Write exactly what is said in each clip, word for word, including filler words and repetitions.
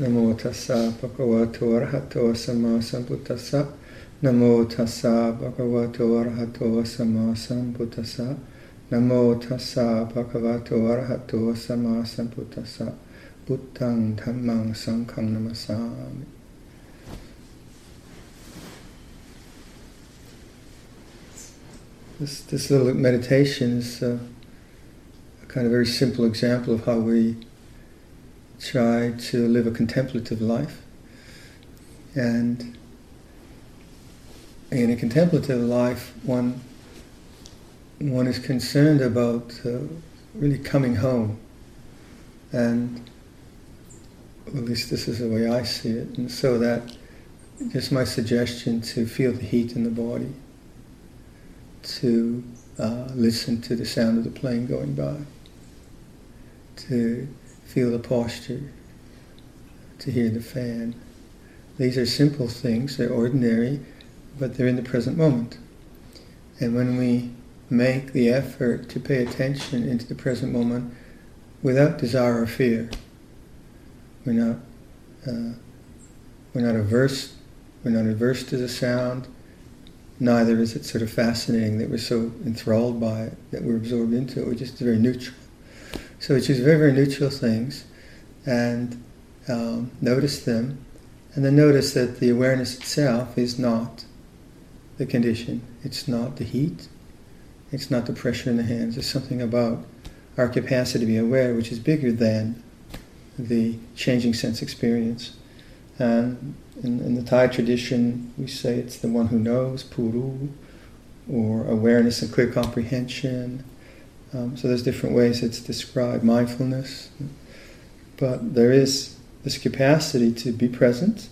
Namo tassa bhagavato arahato sammāsambuddhassa. Namo tassa bhagavato arahato sammāsambuddhassa. Namo tassa bhagavato arahato sammāsambuddhassa. Buddhā dhammaṃ saṅghaṃ namassāmi. This, this little meditation is uh, a kind of very simple example of how we try to live a contemplative life. And in a contemplative life, one one is concerned about uh, really coming home. And well, at least this is the way I see it. And so that, just my suggestion to feel the heat in the body, to uh, listen to the sound of the plane going by, to feel the posture, to hear the fan. These are simple things, they're ordinary, but they're in the present moment. And when we make the effort to pay attention into the present moment without desire or fear, we're not uh, we're not averse we're not averse to the sound. Neither is it sort of fascinating that we're so enthralled by it that we're absorbed into it. We're just very neutral. So we choose very, very neutral things and um, notice them, and then notice that the awareness itself is not the condition. It's not the heat. It's not the pressure in the hands. There's something about our capacity to be aware which is bigger than the changing sense experience. And in, in the Thai tradition, we say it's the one who knows, puru, or awareness and clear comprehension. Um, so there's different ways it's described, mindfulness. But there is this capacity to be present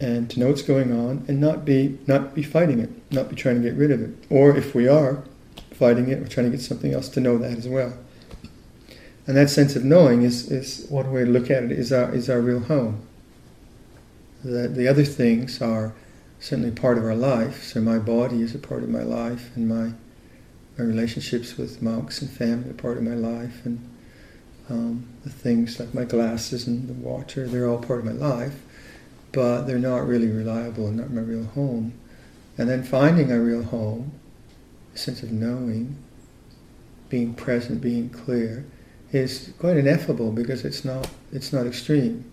and to know what's going on and not be not be fighting it, not be trying to get rid of it. Or if we are fighting it, we're trying to get something else, to know that as well. And that sense of knowing is, is one way to look at it, is our, is our real home. The, the other things are certainly part of our life. So my body is a part of my life, and my my relationships with monks and family are part of my life, and um, the things like my glasses and the water, they're all part of my life, but they're not really reliable and not my real home. And then finding a real home, a sense of knowing, being present, being clear, is quite ineffable, because it's not it's not extreme.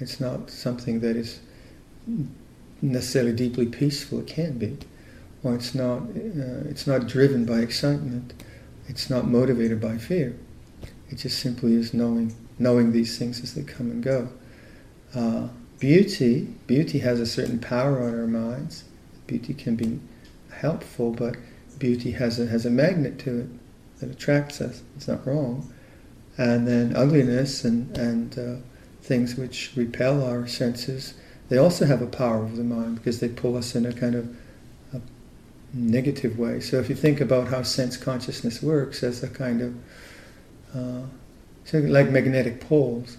It's not something that is necessarily deeply peaceful. It can be. Or it's not, uh, it's not driven by excitement. It's not motivated by fear. It just simply is knowing, knowing these things as they come and go. Uh, beauty, beauty has a certain power on our minds. Beauty can be helpful, but beauty has a, has a magnet to it that attracts us. It's not wrong. And then ugliness and, and uh, things which repel our senses, they also have a power over the mind, because they pull us in a kind of negative way. So if you think about how sense consciousness works as a kind of uh, so like magnetic poles,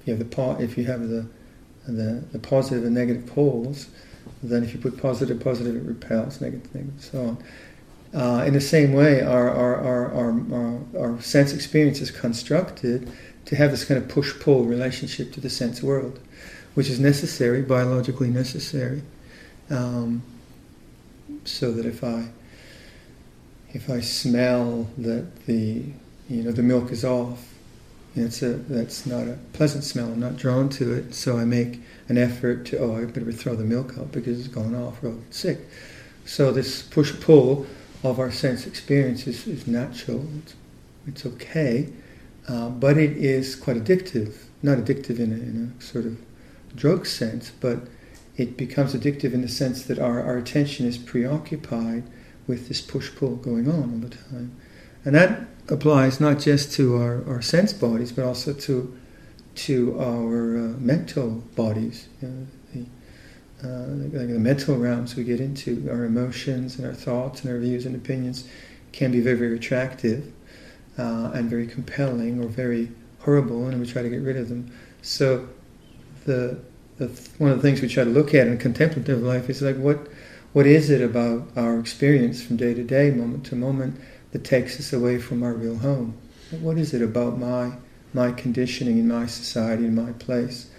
if you have the po- if you have the, the the positive and negative poles, then if you put positive positive, it repels negative negative, and so on. Uh, in the same way, our our, our our our our sense experience is constructed to have this kind of push-pull relationship to the sense world, which is necessary, biologically necessary. Um, So that if I, if I smell that the, you know, the milk is off, that's a that's not a pleasant smell. I'm not drawn to it, so I make an effort to oh I better throw the milk out because it's gone off, or I'll get sick. So this push-pull of our sense experience is, is natural. It's, it's okay, uh, but it is quite addictive. Not addictive in a, in a sort of drug sense, but it becomes addictive in the sense that our, our attention is preoccupied with this push-pull going on all the time. And that applies not just to our, our sense bodies, but also to to our uh, mental bodies, you know, the, uh, like the mental realms we get into. Our emotions and our thoughts and our views and opinions can be very, very attractive uh, and very compelling or very horrible, and we try to get rid of them. So the one of the things we try to look at in contemplative life is like what, what is it about our experience from day to day, moment to moment, that takes us away from our real home? What is it about my my conditioning in my society, in my place,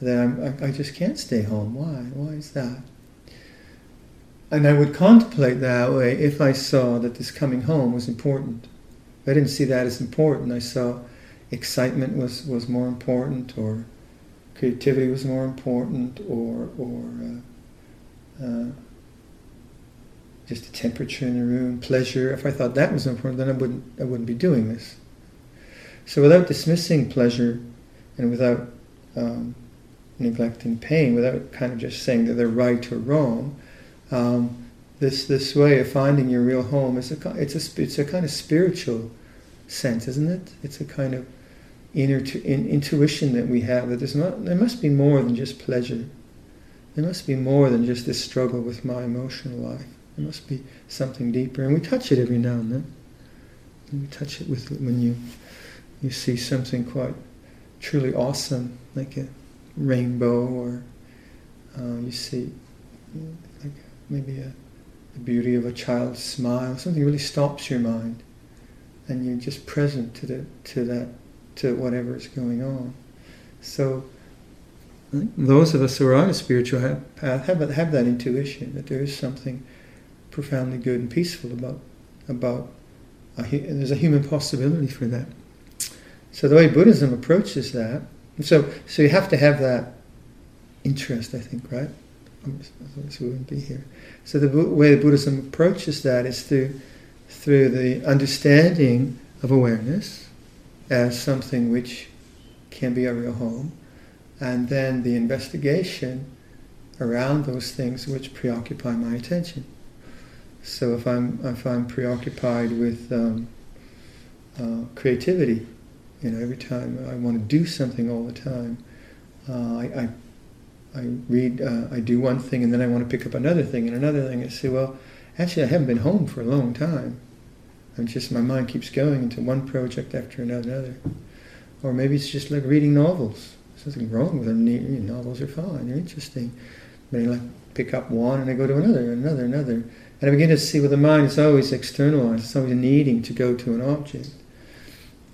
that I'm, I, I just can't stay home. Why? Why is that? And I would contemplate that way if I saw that this coming home was important. If I didn't see that as important, I saw excitement was, was more important, or creativity was more important, or or uh, uh, just the temperature in the room, pleasure. If I thought that was important, then I wouldn't I wouldn't be doing this. So without dismissing pleasure, and without um, neglecting pain, without kind of just saying that they're right or wrong, um, this this way of finding your real home is a it's a it's a kind of spiritual sense, isn't it? It's a kind of inner to, in, intuition that we have that there's not there must be more than just pleasure. There must be more than just this struggle with my emotional life. There must be something deeper, and we touch it every now and then. And we touch it with when you you see something quite truly awesome, like a rainbow, or uh, you see like maybe a, the beauty of a child's smile. Something really stops your mind, and you're just present to the to that to whatever is going on. So those of us who are on a spiritual path have have that intuition that there is something profoundly good and peaceful about about a, there's a human possibility for that. So the way Buddhism approaches that, so so you have to have that interest, I think, right? Otherwise we wouldn't be here. So the way Buddhism approaches that is through through the understanding of awareness as something which can be a real home, and then the investigation around those things which preoccupy my attention. So if I'm if I'm preoccupied with um, uh, creativity, you know, every time I want to do something all the time, uh, I, I I read, uh, I do one thing, and then I want to pick up another thing and another thing, and say, well, actually, I haven't been home for a long time. I'm just my mind keeps going into one project after another. Or maybe it's just like reading novels. There's nothing wrong with them. Novels are fine; they're interesting. But I like pick up one, and I go to another, another, another. And I begin to see, well, the mind is always externalized, it's always needing to go to an object.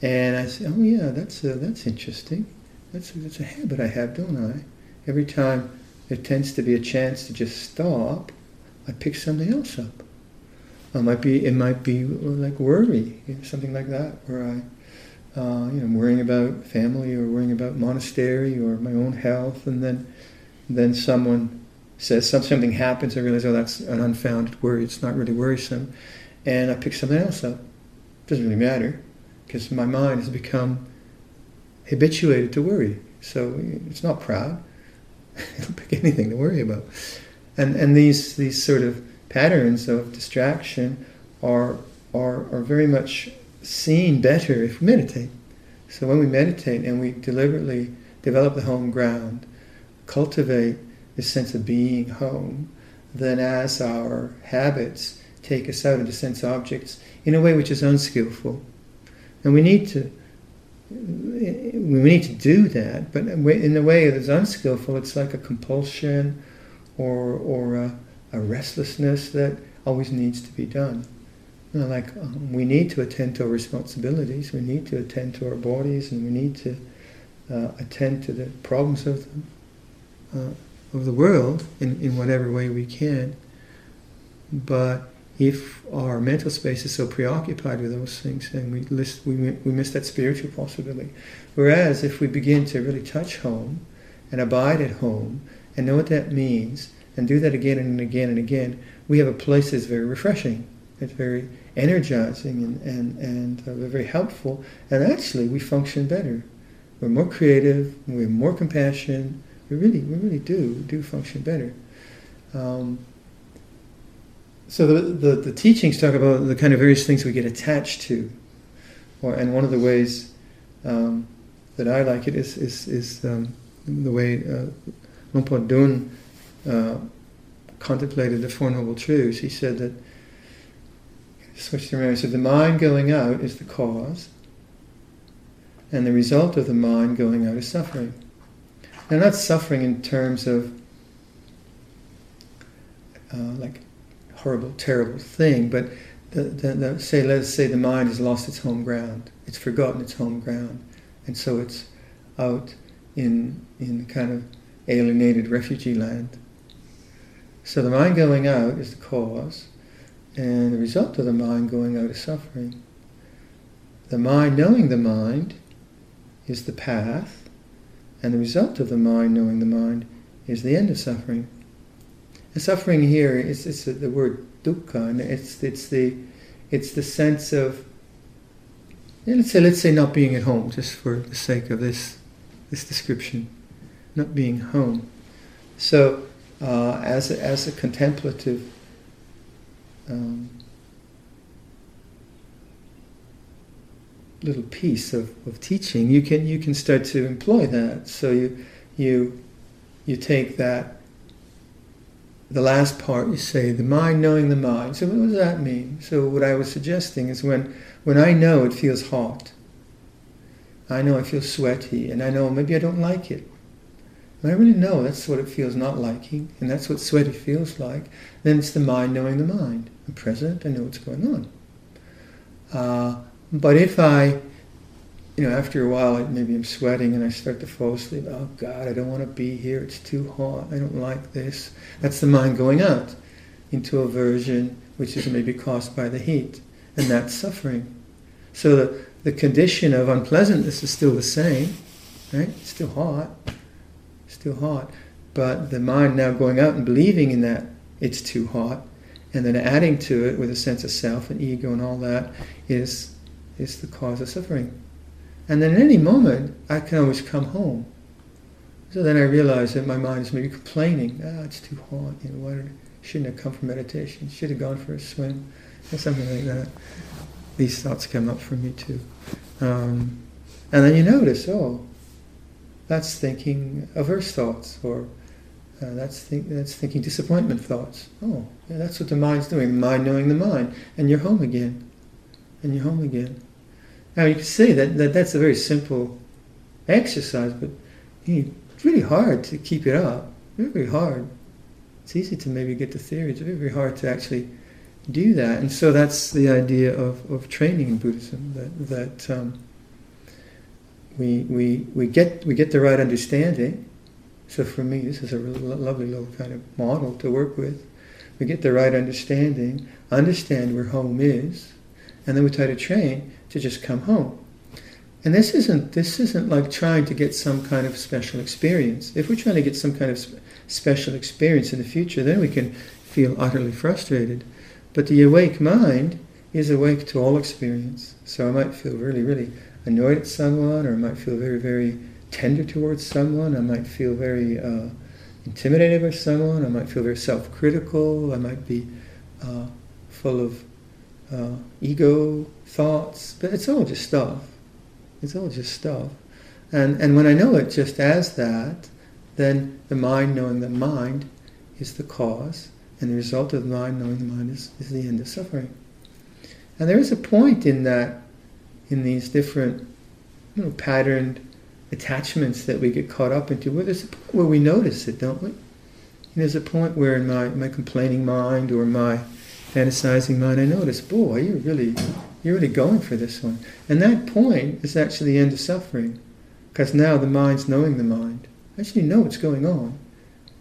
And I say, oh yeah, that's uh, that's interesting. That's, that's a habit I have, don't I? Every time there tends to be a chance to just stop, I pick something else up. It might be, it might be like worry, you know, something like that, where I, uh, you know, I'm worrying about family, or worrying about monastery, or my own health, and then, then someone says something happens, I realize, oh, that's an unfounded worry, it's not really worrisome, and I pick something else up. It doesn't really matter, because my mind has become habituated to worry, so it's not proud. It'll pick anything to worry about. And and these these sort of patterns of distraction are are are very much seen better if we meditate. So when we meditate and we deliberately develop the home ground, cultivate this sense of being home, then as our habits take us out into sense objects in a way which is unskillful, and we need to we need to do that, but in a way that is unskillful, it's like a compulsion or or a, a restlessness that always needs to be done. You know, like um, we need to attend to our responsibilities, we need to attend to our bodies, and we need to uh, attend to the problems of them. Uh, of the world in, in whatever way we can, but if our mental space is so preoccupied with those things, then we, list, we, we miss that spiritual possibility. Whereas if we begin to really touch home and abide at home and know what that means and do that again and again and again, we have a place that's very refreshing, it's very energizing and, and, and uh, very helpful, and actually we function better. We're more creative, we have more compassion. We really, we really do do function better. Um, so the, the the teachings talk about the kind of various things we get attached to, or and one of the ways um, that I like it is is is um, the way uh, Lumpodun uh, contemplated the Four Noble Truths. He said that switched around. He said the mind going out is the cause, and the result of the mind going out is suffering. They're not suffering in terms of uh, like horrible, terrible thing, but the, the, the, say, let's say the mind has lost its home ground. It's forgotten its home ground. and so it's out in in kind of alienated refugee land. So the mind going out is the cause, and the result of the mind going out is suffering. The mind knowing the mind is the path, and the result of the mind knowing the mind is the end of suffering. And suffering here is it's the word dukkha, and it's it's the it's the sense of, let's say let's say not being at home, just for the sake of this this description, not being home. So uh, as a, as a contemplative um, little piece of, of teaching, you can you can start to employ that. So you you you take that. The last part, you say, the mind knowing the mind. So what does that mean? So what I was suggesting is when, when I know it feels hot, I know I feel sweaty, and I know maybe I don't like it. And I really know that's what it feels not liking, and that's what sweaty feels like. Then it's the mind knowing the mind. I'm present, I know what's going on. Uh, but if I, you know, after a while, maybe I'm sweating and I start to fall asleep. Oh God, I don't want to be here. It's too hot. I don't like this. That's the mind going out into aversion, which is maybe caused by the heat. And that's suffering. So the, the condition of unpleasantness is still the same, right? It's still hot. It's still hot. But the mind now going out and believing in that it's too hot, and then adding to it with a sense of self and ego and all that is is the cause of suffering. And then at any moment, I can always come home. So then I realize that my mind is maybe complaining. Ah, it's too hot. You know, why did, shouldn't have come for meditation? Should have gone for a swim, or something like that. These thoughts come up for me too. Um, and then you notice, oh, that's thinking averse thoughts, or uh, that's think, that's thinking disappointment thoughts. Oh, yeah, that's what the mind's doing. The mind knowing the mind, and you're home again, and you're home again. Now you can see that, that that's a very simple exercise, but you know, it's really hard to keep it up. Very, very hard. It's easy to maybe get the theory. It's very, very hard to actually do that. And so that's the idea of, of training in Buddhism, that that um, we we we get we get the right understanding. So for me, this is a really lovely little kind of model to work with. We get the right understanding, understand where home is, and then we try to train to just come home. And this isn't this isn't like trying to get some kind of special experience. If we're trying to get some kind of sp- special experience in the future, then we can feel utterly frustrated. But the awake mind is awake to all experience. So I might feel really, really annoyed at someone, or I might feel very, very tender towards someone. I might feel very uh, intimidated by someone. I might feel very self-critical. I might be uh, full of uh, ego, thoughts, but it's all just stuff. It's all just stuff. And and when I know it just as that, then the mind knowing the mind is the cause, and the result of the mind knowing the mind is, is the end of suffering. And there is a point in that, in these different you know, patterned attachments that we get caught up into, where there's a point where we notice it, don't we? And there's a point where in my, my complaining mind or my fantasizing mind, I notice, boy, you're really... You're really going for this one. And that point is actually the end of suffering, because now the mind's knowing the mind. I actually know what's going on.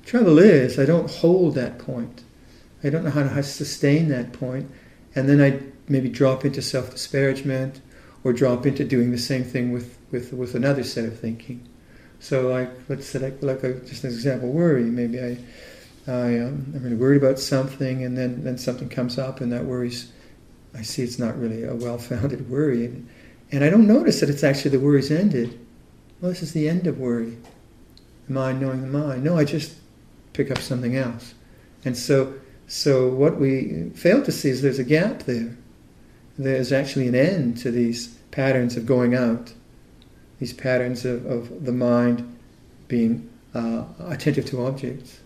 The trouble is, I don't hold that point. I don't know how to sustain that point. And then I maybe drop into self-disparagement, or drop into doing the same thing with, with, with another set of thinking. So like, let's say, like, like a, just an example, worry. Maybe I, I, um, I'm really worried about something, and then, then something comes up, and that worries... I see it's not really a well-founded worry, and, and I don't notice that it's actually the worry's ended. Well, this is the end of worry. The mind knowing the mind. No, I just pick up something else. And so, so what we fail to see is there's a gap there. There's actually an end to these patterns of going out, these patterns of, of the mind being uh, attentive to objects.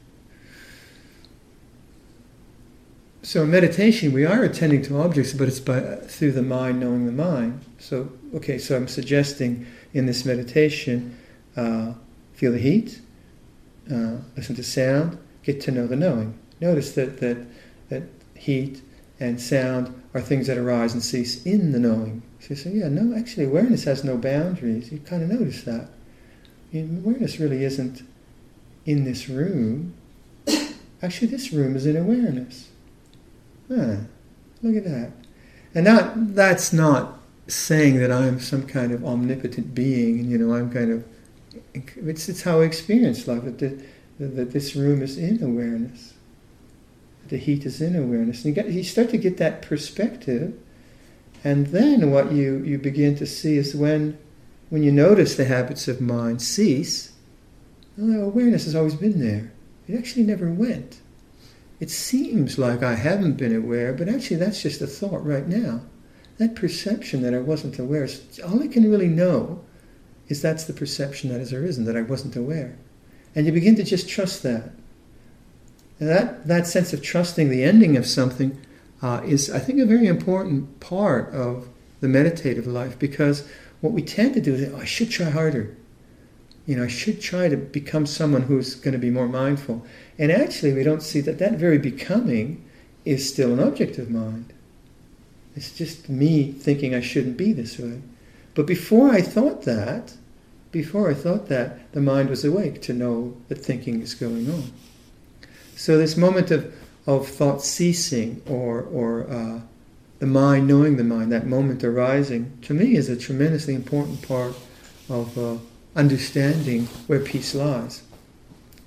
So in meditation, we are attending to objects, but it's by uh, through the mind knowing the mind. So, okay, so I'm suggesting in this meditation, uh, feel the heat, uh, listen to sound, get to know the knowing. Notice that that, that heat and sound are things that arise and cease in the knowing. So you say, yeah, no, actually awareness has no boundaries. You kind of notice that. You know, awareness really isn't in this room. Actually, this room is in awareness. Ah, look at that. And that that's not saying that I'm some kind of omnipotent being, and you know, I'm kind of... It's, it's how I experience life, that, the, that this room is in awareness. The heat is in awareness. And you, get, you start to get that perspective, and then what you, you begin to see is when, when you notice the habits of mind cease, well, awareness has always been there. It actually never went. It seems like I haven't been aware, but actually that's just a thought right now. That perception that I wasn't aware, all I can really know is that's the perception that has arisen, that I wasn't aware. And you begin to just trust that. And that, that sense of trusting the ending of something uh, is, I think, a very important part of the meditative life, because what we tend to do is, oh, I should try harder. You know, I should try to become someone who's going to be more mindful. And actually, we don't see that that very becoming is still an object of mind. It's just me thinking I shouldn't be this way. But before I thought that, before I thought that, the mind was awake to know that thinking is going on. So this moment of, of thought ceasing, or, or uh, the mind knowing the mind, that moment arising, to me is a tremendously important part of... Uh, understanding where peace lies.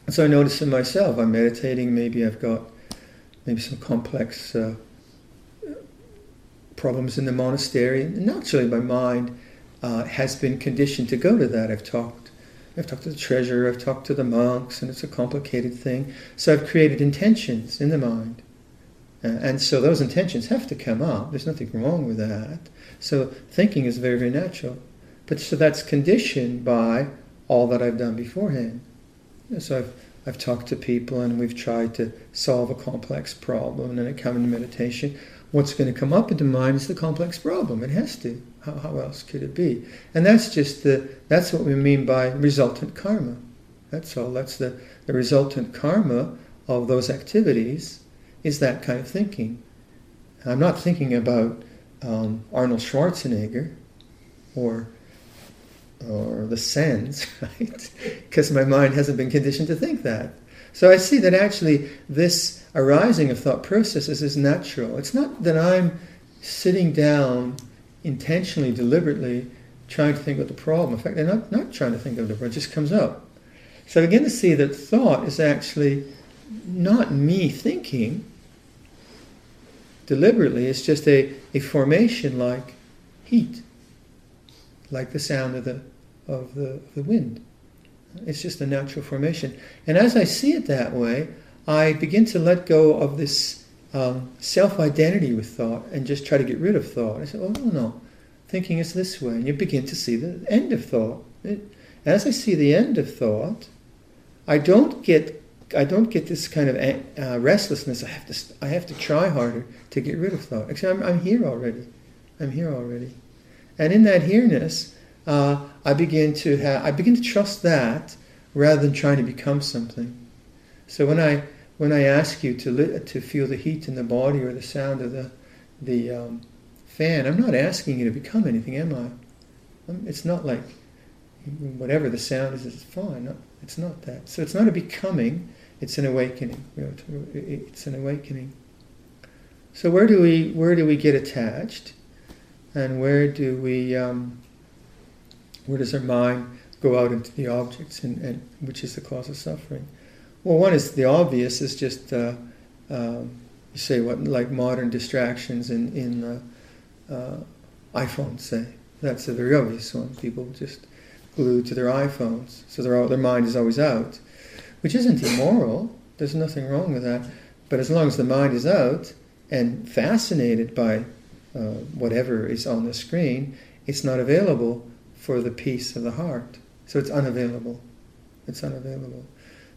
And so I notice in myself, I'm meditating, maybe I've got maybe some complex uh, problems in the monastery, and naturally my mind uh, has been conditioned to go to that. I've talked, I've talked to the treasurer, I've talked to the monks, and it's a complicated thing. So I've created intentions in the mind. Uh, and so those intentions have to come up. There's nothing wrong with that. So thinking is very, very natural. But so that's conditioned by all that I've done beforehand. You know, so I've I've talked to people and we've tried to solve a complex problem, and then I come into meditation. What's going to come up into mind is the complex problem. It has to. How, how else could it be? And that's just the that's what we mean by resultant karma. That's all. That's the, the resultant karma of those activities is that kind of thinking. I'm not thinking about um, Arnold Schwarzenegger or or the sense, right? Because my mind hasn't been conditioned to think that. So I see that actually this arising of thought processes is natural. It's not that I'm sitting down intentionally, deliberately, trying to think of the problem. In fact, I'm not, not trying to think of the problem, it just comes up. So I begin to see that thought is actually not me thinking deliberately, it's just a, a formation like heat, like the sound of the of the, the wind. It's just a natural formation. And as I see it that way, I begin to let go of this um, self-identity with thought and just try to get rid of thought. I say, oh, no, no, thinking is this way. And you begin to see the end of thought. It, as I see the end of thought, I don't get I don't get this kind of uh, restlessness. I have to I have to try harder to get rid of thought. Actually, I'm, I'm here already. I'm here already. And in that here-ness, uh, I begin to ha- I begin to trust that rather than trying to become something. So when I when I ask you to li- to feel the heat in the body or the sound of the the um, fan, I'm not asking you to become anything, am I? I'm, it's not like whatever the sound is, it's fine. Not, it's not that. So it's not a becoming. It's an awakening. It's an awakening. So where do we where do we get attached? And where do we, um, where does our mind go out into the objects, and, and which is the cause of suffering? Well, one is the obvious is just uh, uh, you say what like modern distractions in in uh, uh, iPhones. Say that's a very obvious one. People just glued to their iPhones, so their their mind is always out, which isn't immoral. There's nothing wrong with that. But as long as the mind is out and fascinated by Uh, whatever is on the screen, it's not available for the peace of the heart. So it's unavailable. It's unavailable.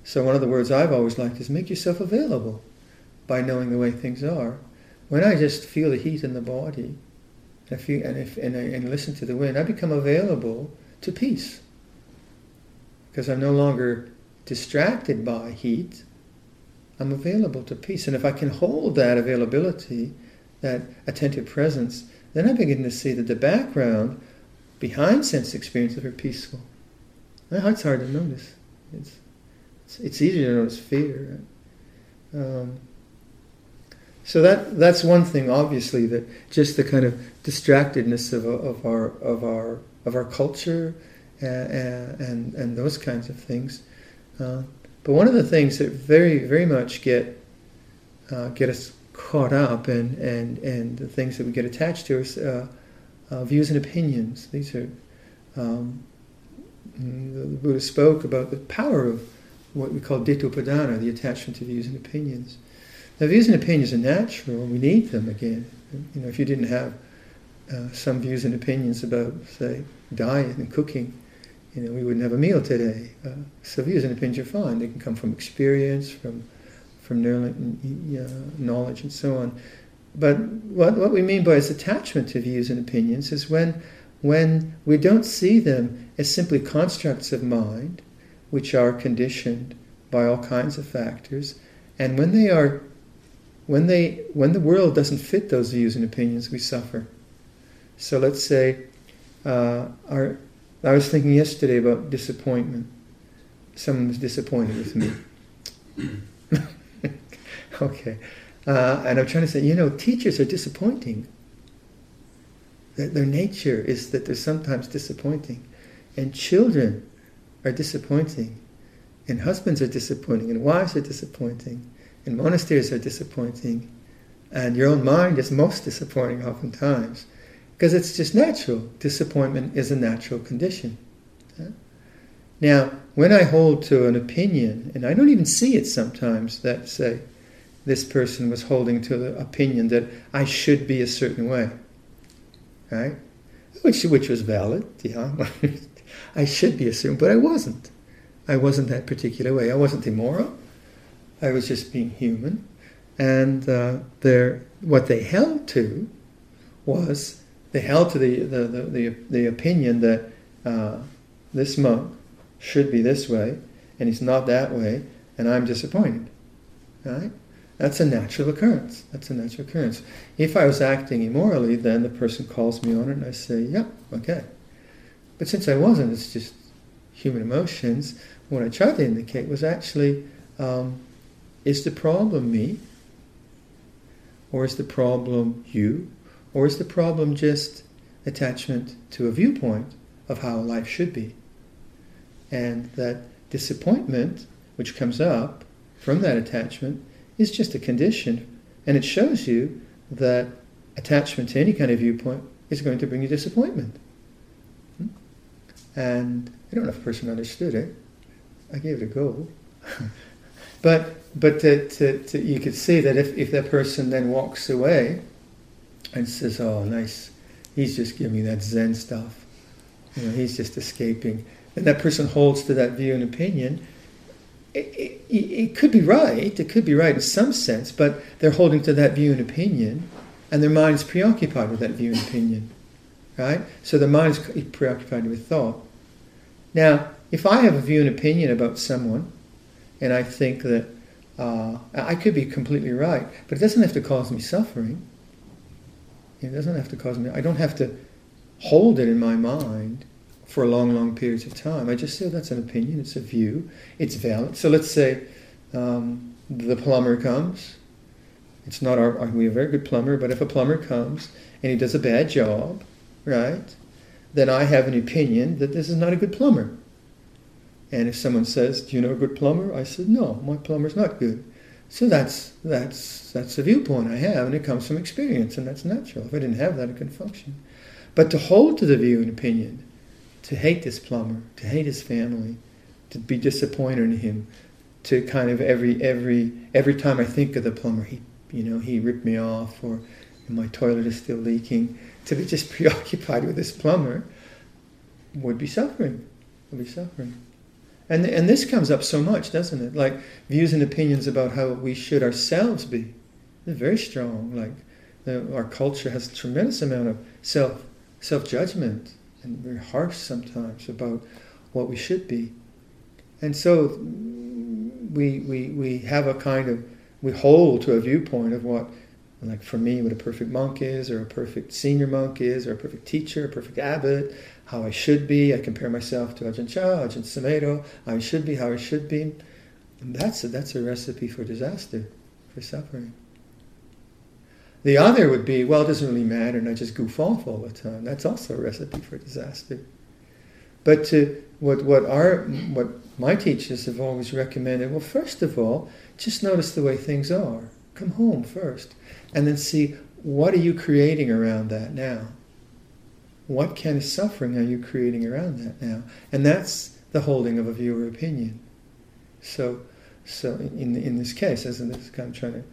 So one of the words I've always liked is make yourself available by knowing the way things are. When I just feel the heat in the body, and I, feel, and, if, and, I, and listen to the wind, I become available to peace. Because I'm no longer distracted by heat, I'm available to peace. And if I can hold that availability, that attentive presence, then I begin to see that the background behind sense experiences are peaceful. That's hard to notice. It's it's, it's easier to notice fear. Right? Um, so that that's one thing, obviously, that just the kind of distractedness of of our of our of our culture and and, and those kinds of things. Uh, but one of the things that very very much get uh, get us caught up and and and the things that we get attached to is uh, uh, views and opinions. These are. Um, The Buddha spoke about the power of what we call ditupadana, the attachment to views and opinions. Now, views and opinions are natural, and we need them again. You know, if you didn't have uh, some views and opinions about, say, diet and cooking, you know, we wouldn't have a meal today. Uh, so views and opinions are fine. They can come from experience, from from knowledge, and so on. But what what we mean by is attachment to views and opinions is when when we don't see them as simply constructs of mind, which are conditioned by all kinds of factors, and when they are, when they, when the world doesn't fit those views and opinions, we suffer. So let's say, uh, our, I was thinking yesterday about disappointment. Someone was disappointed with me. Okay, uh, and I'm trying to say, you know, teachers are disappointing. Their nature is that they're sometimes disappointing. And children are disappointing. And husbands are disappointing. And wives are disappointing. And monasteries are disappointing. And your own mind is most disappointing oftentimes. Because it's just natural. Disappointment is a natural condition. Yeah? Now, when I hold to an opinion, and I don't even see it sometimes, that, say, this person was holding to the opinion that I should be a certain way. Right? Which which was valid, yeah. I should be assumed, but I wasn't. I wasn't that particular way. I wasn't immoral. I was just being human. And uh, their what they held to was they held to the the the, the, the opinion that uh, this monk should be this way, and he's not that way, and I'm disappointed. Right? That's a natural occurrence. That's a natural occurrence. If I was acting immorally, then the person calls me on it and I say, yeah, okay. But since I wasn't, it's just human emotions, what I tried to indicate was actually, um, is the problem me? Or is the problem you? Or is the problem just attachment to a viewpoint of how life should be? And that disappointment, which comes up from that attachment, it's just a condition, and it shows you that attachment to any kind of viewpoint is going to bring you disappointment. And I don't know if the person understood it. I gave it a go. but but to, to, to, you could see that if, if that person then walks away and says, oh, nice, he's just giving me that Zen stuff. You know, he's just escaping. And that person holds to that view and opinion. It, it, it could be right, it could be right in some sense, but they're holding to that view and opinion, and their mind's preoccupied with that view and opinion, right? So their mind's preoccupied with thought. Now, if I have a view and opinion about someone, and I think that uh, I could be completely right, but it doesn't have to cause me suffering. It doesn't have to cause me, I don't have to hold it in my mind for long, long periods of time. I just say, oh, that's an opinion, it's a view, it's valid. So let's say um, the plumber comes. It's not our, we have a very good plumber, but if a plumber comes and he does a bad job, right, then I have an opinion that this is not a good plumber. And if someone says, do you know a good plumber? I said, no, my plumber's not good. So that's that's that's a viewpoint I have, and it comes from experience, and that's natural. If I didn't have that, it couldn't function. But to hold to the view and opinion, to hate this plumber, to hate his family, to be disappointed in him, to kind of every every every time I think of the plumber, he you know he ripped me off, or my toilet is still leaking. To be just preoccupied with this plumber would be suffering, would be suffering. And and this comes up so much, doesn't it? Like views and opinions about how we should ourselves be. They're very strong. Like the, our culture has a tremendous amount of self self judgment. And very harsh sometimes about what we should be, and so we we we have a kind of we hold to a viewpoint of what Like for me, what a perfect monk is, or a perfect senior monk is, or a perfect teacher, a perfect abbot, how I should be. I compare myself to Ajahn Chah, Ajahn Sumedho, how I should be, how I should be. And that's a, that's a recipe for disaster, for suffering. The other would be, well, it doesn't really matter, and I just goof off all the time. That's also a recipe for disaster. But to, what what our what my teachers have always recommended, well, first of all, just notice the way things are. Come home first, and then see, what are you creating around that now? What kind of suffering are you creating around that now? And that's the holding of a view or opinion. So, so in in this case, as in this, I'm trying to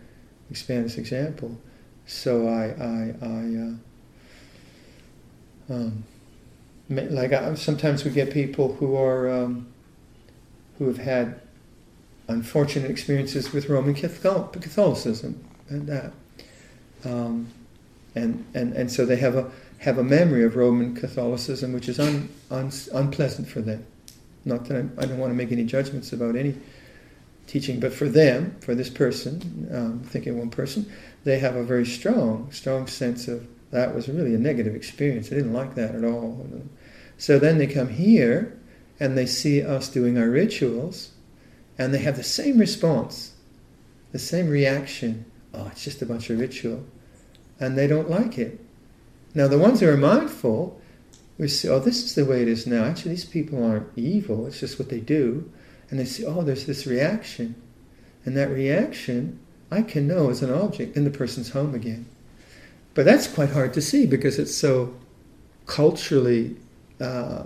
expand this example. So I, I, I, uh, um, like I, sometimes we get people who are, um, who have had unfortunate experiences with Roman Catholicism and that, um, and and and so they have a have a memory of Roman Catholicism which is un, un, unpleasant for them. Not that I, I don't want to make any judgments about any teaching, but for them, for this person, um, thinking one person, they have a very strong, strong sense of that was really a negative experience. They didn't like that at all. So then they come here and they see us doing our rituals, and they have the same response, the same reaction. Oh, it's just a bunch of ritual. And they don't like it. Now, the ones who are mindful, we say, oh, this is the way it is now. Actually, these people aren't evil. It's just what they do. And they say, oh, there's this reaction. And that reaction, I can know as an object, and the person's home again. But that's quite hard to see because it's so culturally, uh,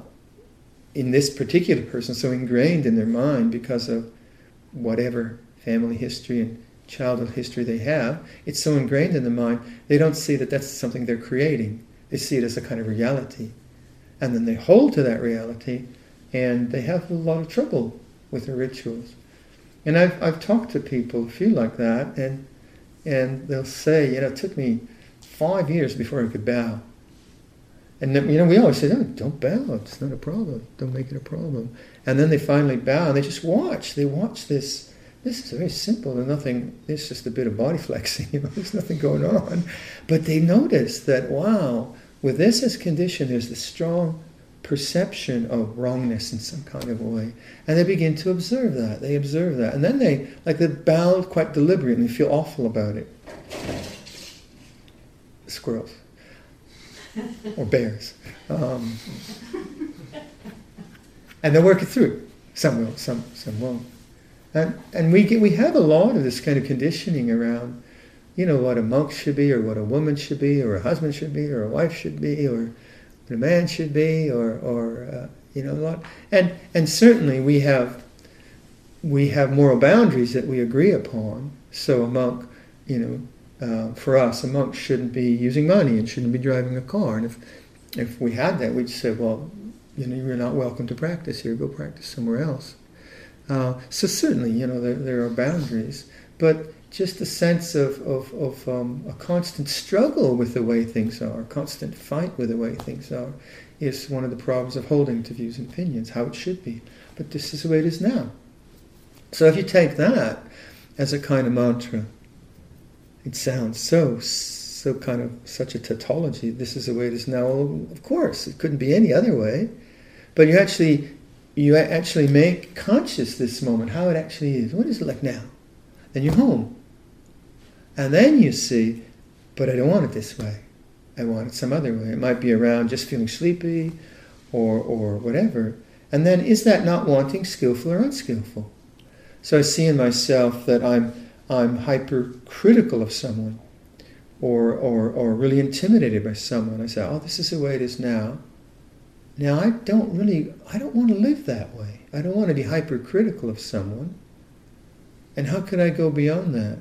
in this particular person, so ingrained in their mind because of whatever family history and childhood history they have. It's so ingrained in the mind, they don't see that that's something they're creating. They see it as a kind of reality. And then they hold to that reality, and they have a lot of trouble with the rituals. And I've I've talked to people who feel like that, and and they'll say, you know, it took me five years before I could bow. And you know, we always say, oh, don't bow, it's not a problem, don't make it a problem. And then they finally bow, and they just watch, they watch this, this is very simple, there's nothing, it's just a bit of body flexing, you know, there's nothing going on. But they notice that, wow, with this as condition, there's this strong perception of wrongness in some kind of a way. And they begin to observe that, they observe that. And then they, like they bow quite deliberately, and they feel awful about it. Squirrels. Or bears. Um, and they'll work it through. Some will, some some won't. And and we get, we have a lot of this kind of conditioning around, you know, what a monk should be, or what a woman should be, or a husband should be, or a wife should be, or what a man should be, or or uh, you know, a lot. And and certainly we have we have moral boundaries that we agree upon. So a monk, you know. Uh, for us, a monk shouldn't be using money and shouldn't be driving a car. And if if we had that, we'd say, well, you know, you're not welcome to practice here. Go practice somewhere else. Uh, so certainly, you know, there, there are boundaries. But just a sense of, of, of um, a constant struggle with the way things are, a constant fight with the way things are, is one of the problems of holding to views and opinions, how it should be. But this is the way it is now. So if you take that as a kind of mantra, it sounds so, so kind of such a tautology. This is the way it is now. Well, of course, it couldn't be any other way. But you actually, you actually make conscious this moment, how it actually is. What is it like now? Then you're home, and then you see, but I don't want it this way. I want it some other way. It might be around just feeling sleepy, or or whatever. And then is that not wanting skillful or unskillful? So I see in myself that I'm. I'm hypercritical of someone, or, or or really intimidated by someone. I say, oh, this is the way it is now. Now I don't really, I don't want to live that way. I don't want to be hypercritical of someone. And how could I go beyond that?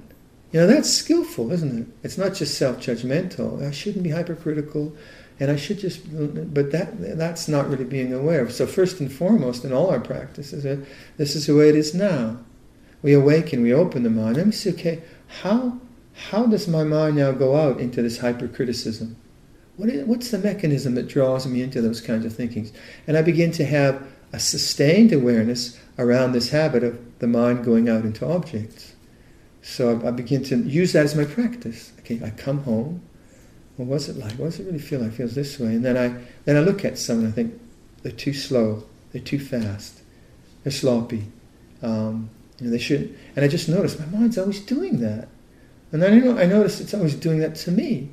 You know, that's skillful, isn't it? It's not just self-judgmental. I shouldn't be hypercritical, and I should just, but that that's not really being aware of. So first and foremost in all our practices, this is the way it is now. We awaken, we open the mind. Let me see, okay, how how does my mind now go out into this hypercriticism? What is, what's the mechanism that draws me into those kinds of thinkings? And I begin to have a sustained awareness around this habit of the mind going out into objects. So I, I begin to use that as my practice. Okay, I come home. What was it like? What does it really feel like? It feels this way. And then I then I look at someone and I think, they're too slow, they're too fast, they're sloppy. Um, you know, they shouldn't. And I just notice my mind's always doing that. And then I, know, I notice it's always doing that to me.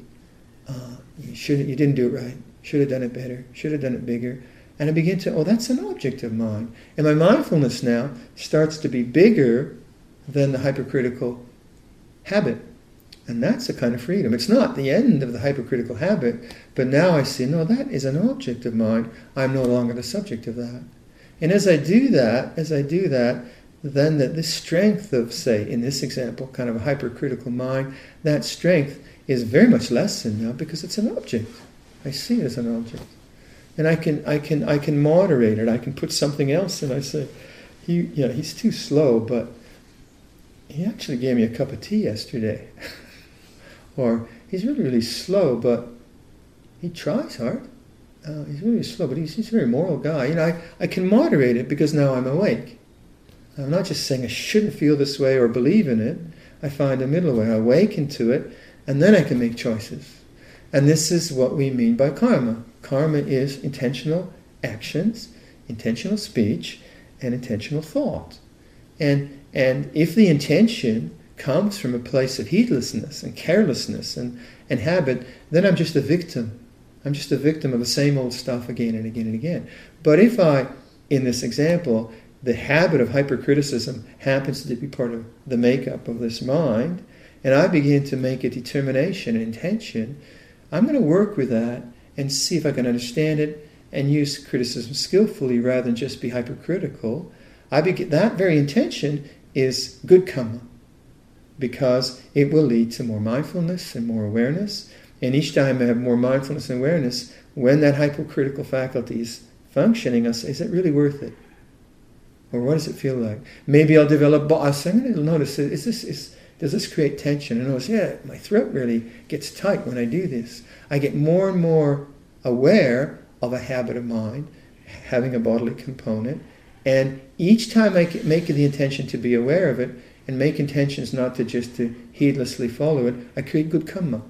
Uh, you shouldn't, you didn't do it right. Should have done it better. Should have done it bigger. And I begin to, oh, that's an object of mine. And my mindfulness now starts to be bigger than the hypercritical habit. And that's a kind of freedom. It's not the end of the hypercritical habit, but now I see, no, that is an object of mine. I'm no longer the subject of that. And as I do that, as I do that, then that this strength of, say, in this example, kind of a hypercritical mind, that strength is very much lessened now because it's an object. I see it as an object. And I can, I can, I can moderate it. I can put something else in. I say, he, yeah, he's too slow, but he actually gave me a cup of tea yesterday. Or, he's really, really slow, but he tries hard. Uh, he's really slow, but he's, he's a very moral guy. You know, I, I can moderate it because now I'm awake. I'm not just saying I shouldn't feel this way or believe in it. I find a middle way. I awaken to it, and then I can make choices. And this is what we mean by karma. Karma is intentional actions, intentional speech, and intentional thought. And and if the intention comes from a place of heedlessness and carelessness and, and habit, then I'm just a victim. I'm just a victim of the same old stuff again and again and again. But if I, in this example, the habit of hypercriticism happens to be part of the makeup of this mind, and I begin to make a determination, an intention, I'm going to work with that and see if I can understand it and use criticism skillfully rather than just be hypercritical. I begin, that very intention is good kamma, because it will lead to more mindfulness and more awareness. And each time I have more mindfulness and awareness, when that hypercritical faculty is functioning, I say, is it really worth it? Or what does it feel like? Maybe I'll develop, bo- I'm going to notice, is this, is, does this create tension? And I notice, yeah, my throat really gets tight when I do this. I get more and more aware of a habit of mind, having a bodily component. And each time I make the intention to be aware of it, and make intentions not to just to heedlessly follow it, I create good kamma.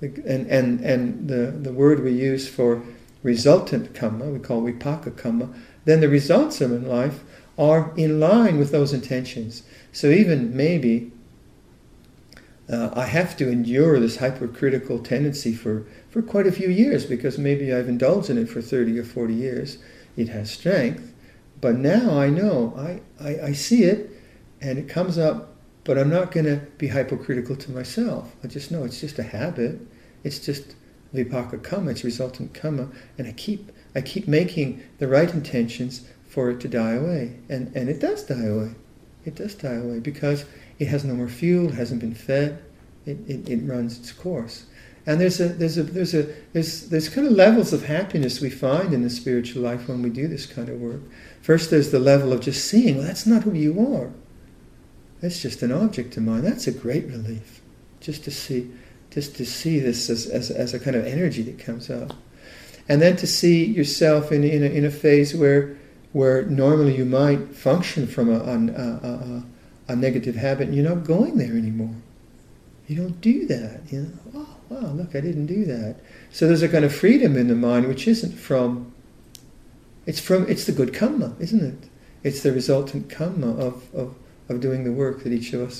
And, and, and the, the word we use for resultant kamma, we call vipaka kamma, then the results of in life are in line with those intentions. So even maybe uh, I have to endure this hypercritical tendency for, for quite a few years, because maybe I've indulged in it for thirty or forty years. It has strength, but now I know, I, I, I see it, and it comes up, but I'm not going to be hypocritical to myself. I just know it's just a habit. It's just vipaka kamma, it's resultant kamma, and I keep I keep making the right intentions for it to die away. And and it does die away. It does die away because it has no more fuel, it hasn't been fed, it, it, it runs its course. And there's a there's a there's a there's there's kind of levels of happiness we find in the spiritual life when we do this kind of work. First there's the level of just seeing, well, that's not who you are. It's just an object of mine. That's a great relief, just to see, just to see this as, as, as a kind of energy that comes up, and then to see yourself in in a, in a phase where where normally you might function from a a, a, a, a negative habit, and you're not going there anymore. You don't do that. You know, oh wow, look, I didn't do that. So there's a kind of freedom in the mind which isn't from. It's from it's the good kamma, isn't it? It's the resultant kamma of of. of doing the work that each of us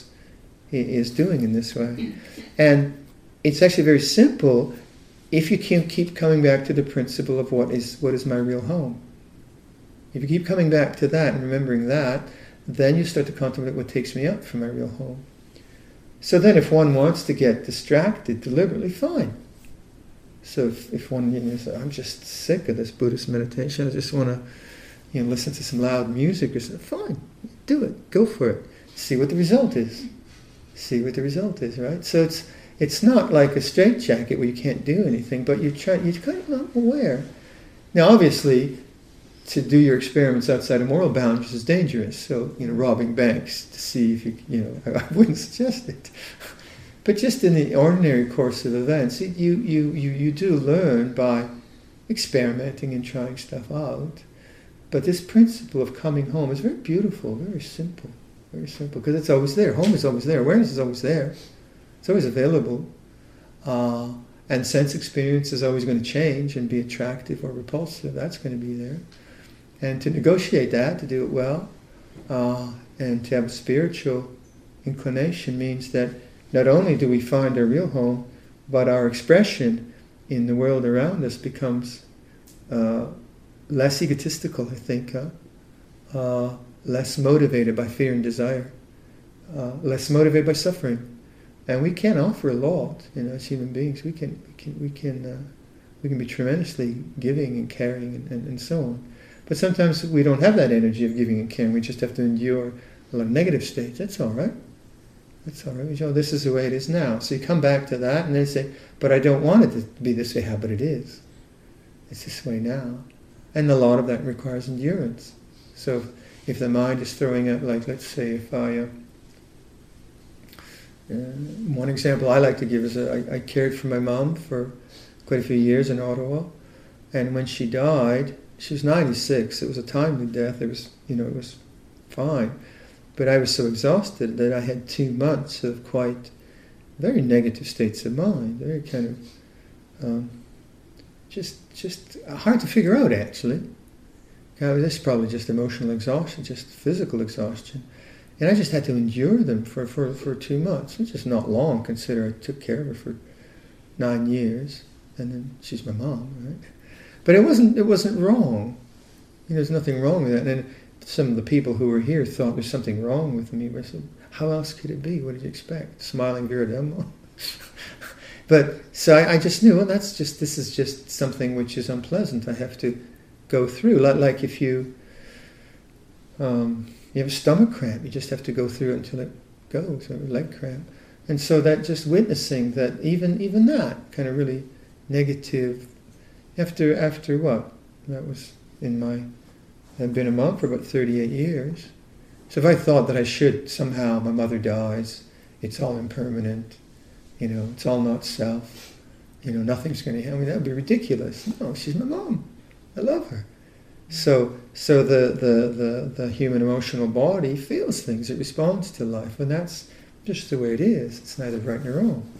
is doing in this way. And it's actually very simple if you can keep coming back to the principle of what is what is my real home. If you keep coming back to that and remembering that, then you start to contemplate what takes me up from my real home. So then if one wants to get distracted deliberately, fine. So if, if one, you know, says, I'm just sick of this Buddhist meditation, I just want to you know, listen to some loud music or something, fine. Do it. Go for it. See what the result is. See what the result is, right? So it's it's not like a straitjacket where you can't do anything, but you're, try, you're kind of not aware. Now, obviously, to do your experiments outside of moral boundaries is dangerous. So, you know, robbing banks to see if you, you know, I wouldn't suggest it. But just in the ordinary course of events, you you you you do learn by experimenting and trying stuff out. But this principle of coming home is very beautiful, very simple. Very simple, because it's always there. Home is always there. Awareness is always there. It's always available. Uh, and sense experience is always going to change and be attractive or repulsive. That's going to be there. And to negotiate that, to do it well, uh, and to have a spiritual inclination means that not only do we find our real home, but our expression in the world around us becomes uh, less egotistical, I think, huh? uh, less motivated by fear and desire, uh, less motivated by suffering. And we can offer a lot, you know, as human beings. We can, we can, we can, uh, we can be tremendously giving and caring and, and, and so on. But sometimes we don't have that energy of giving and caring. We just have to endure a lot of negative states. That's all right. That's all right. You know, this is the way it is now. So you come back to that and then say, but I don't want it to be this way. How? But it is. It's this way now. And a lot of that requires endurance. So if, if the mind is throwing out, like, let's say, if I... Uh, uh, one example I like to give is uh, I, I cared for my mom for quite a few years in Ottawa. And when she died, she was ninety-six. It was a timely death. It was, you know, it was fine. But I was so exhausted that I had two months of quite very negative states of mind, very kind of um, just just hard to figure out, actually. God, this is probably just emotional exhaustion, just physical exhaustion. And I just had to endure them for, for, for two months, which is not long, considering I took care of her for nine years. And then she's my mom, right? But it wasn't it wasn't wrong. You know, there's nothing wrong with that. And some of the people who were here thought there's something wrong with me. I said, how else could it be? What did you expect? Smiling Vera Delmo. But so I, I just knew, well, that's just this is just something which is unpleasant. I have to go through. Like, like if you um, you have a stomach cramp, you just have to go through it until it goes. Or a leg cramp, and so that just witnessing that even even that kind of really negative. After, after what? That was in my... I've been a monk for about thirty-eight years. So if I thought that I should somehow, my mother dies, it's all impermanent, you know, it's all not self, you know, nothing's going to happen, I mean, that would be ridiculous. No, she's my mom. I love her. So so the, the, the, the human emotional body feels things, it responds to life, and that's just the way it is. It's neither right nor wrong.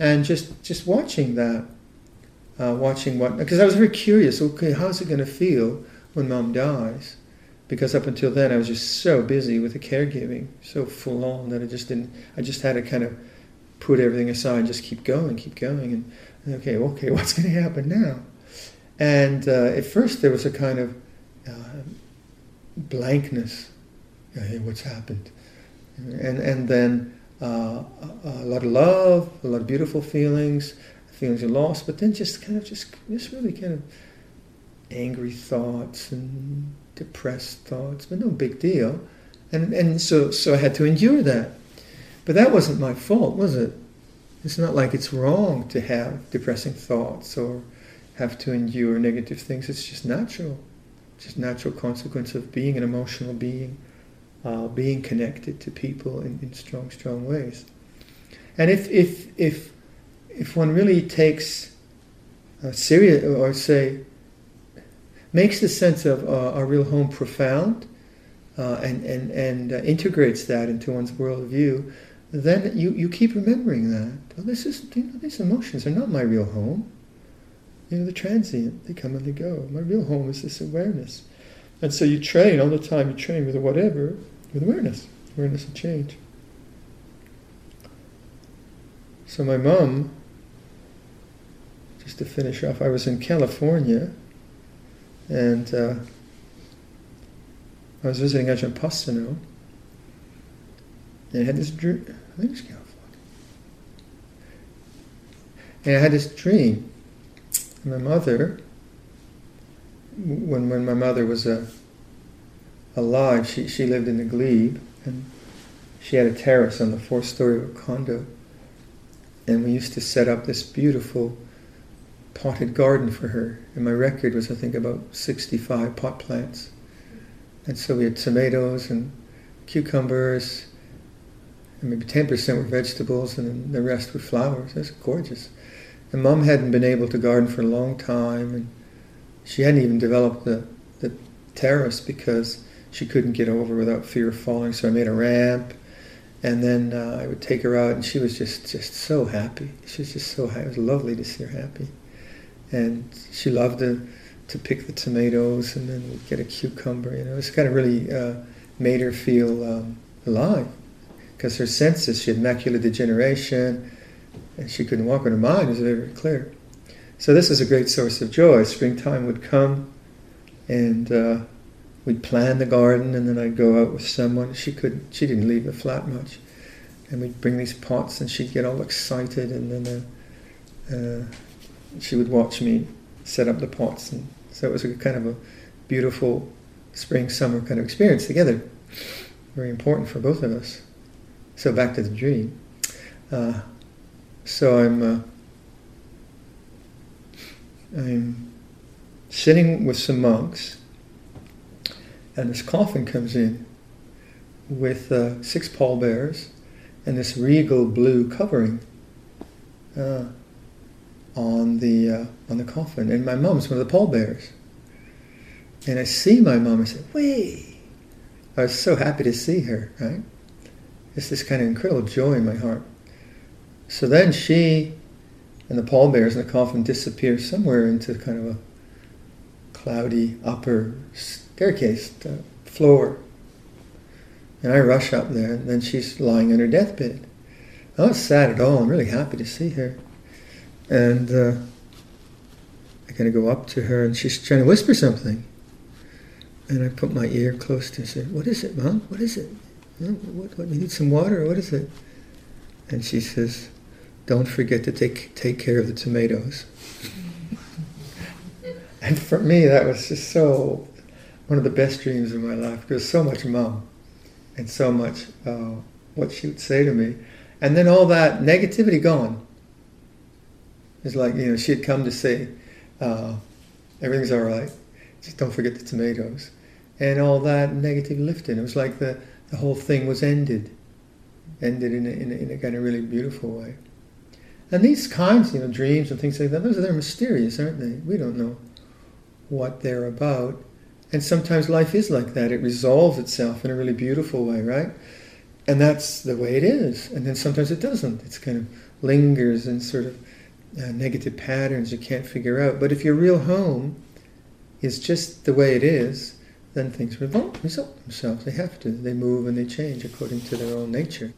And just just watching that, Uh, watching what, because I was very curious, okay, how's it going to feel when mom dies? Because up until then I was just so busy with the caregiving, so full on that I just didn't, I just had to kind of put everything aside and just keep going, keep going, and, and okay, okay, what's going to happen now? And uh, at first there was a kind of uh, blankness, hey, what's happened? And, and then uh, a, a lot of love, a lot of beautiful feelings, feelings of loss, but then just kind of just just really kind of angry thoughts and depressed thoughts, but no big deal. And and so so I had to endure that. But that wasn't my fault, was it? It's not like it's wrong to have depressing thoughts or have to endure negative things. It's just natural. Just natural consequence of being an emotional being, uh, being connected to people in, in strong, strong ways. And if if if If one really takes uh, serious, or say, makes the sense of uh, our real home profound, uh, and and and uh, integrates that into one's worldview, then you, you keep remembering that. Well, this is you know, these emotions are not my real home. You know, they're transient; they come and they go. My real home is this awareness, and so you train all the time. You train with whatever, with awareness, awareness and change. So my mom. Just to finish off, I was in California, and uh, I was visiting Ajahn Pasano, and I had this dream. I think it's California. And I had this dream. My mother, when when my mother was uh, alive, she she lived in the Glebe, and she had a terrace on the fourth story of a condo, and we used to set up this beautiful potted garden for her, and my record was I think about sixty-five pot plants, and so we had tomatoes and cucumbers, and maybe ten percent were vegetables and then the rest were flowers. That's gorgeous. And Mom hadn't been able to garden for a long time, and she hadn't even developed the, the terrace because she couldn't get over without fear of falling, so I made a ramp. And then uh, I would take her out, and she was just, just so happy. She was just so happy. It was lovely to see her happy. And she loved to, to pick the tomatoes, and then we'd get a cucumber. You know, it's kind of really uh, made her feel um, alive, because her senses, she had macular degeneration, and she couldn't walk, and her mind was very, very clear. So this is a great source of joy. Springtime would come, and uh, we'd plan the garden, and then I'd go out with someone. She couldn't, she didn't leave the flat much. And we'd bring these pots, and she'd get all excited, and then uh, uh, she would watch me set up the pots. And so it was a kind of a beautiful spring-summer kind of experience together. Very important for both of us. So back to the dream. Uh, so I'm... Uh, I'm sitting with some monks, and this coffin comes in with uh, six pallbearers and this regal blue covering uh, on the uh, on the coffin. And my mom's one of the pallbearers. And I see my mom, I say, "Whee!" I was so happy to see her, right? It's this kind of incredible joy in my heart. So then she... and the pallbearers in the coffin disappear somewhere into kind of a cloudy upper staircase floor. And I rush up there, and then she's lying on her deathbed. I'm not sad at all. I'm really happy to see her. And uh, I kind of go up to her, and she's trying to whisper something. And I put my ear close to her and say, "What is it, Mom? What is it? What, what, we need some water? What is it?" And she says, "Don't forget to take take care of the tomatoes." And for me, that was just so one of the best dreams of my life. There was so much Mom, and so much uh, what she would say to me, and then all that negativity gone. It's like, you know, she had come to say, uh, "Everything's all right. Just don't forget the tomatoes," and all that negativity lifted. It was like the the whole thing was ended, ended in a, in a, in a kind of really beautiful way. And these kinds, you know, dreams and things like that, those are, they're mysterious, aren't they? We don't know what they're about. And sometimes life is like that. It resolves itself in a really beautiful way, right? And that's the way it is. And then sometimes it doesn't. It's kind of lingers in sort of uh, negative patterns you can't figure out. But if your real home is just the way it is, then things revolve, resolve themselves. They have to. They move and they change according to their own nature.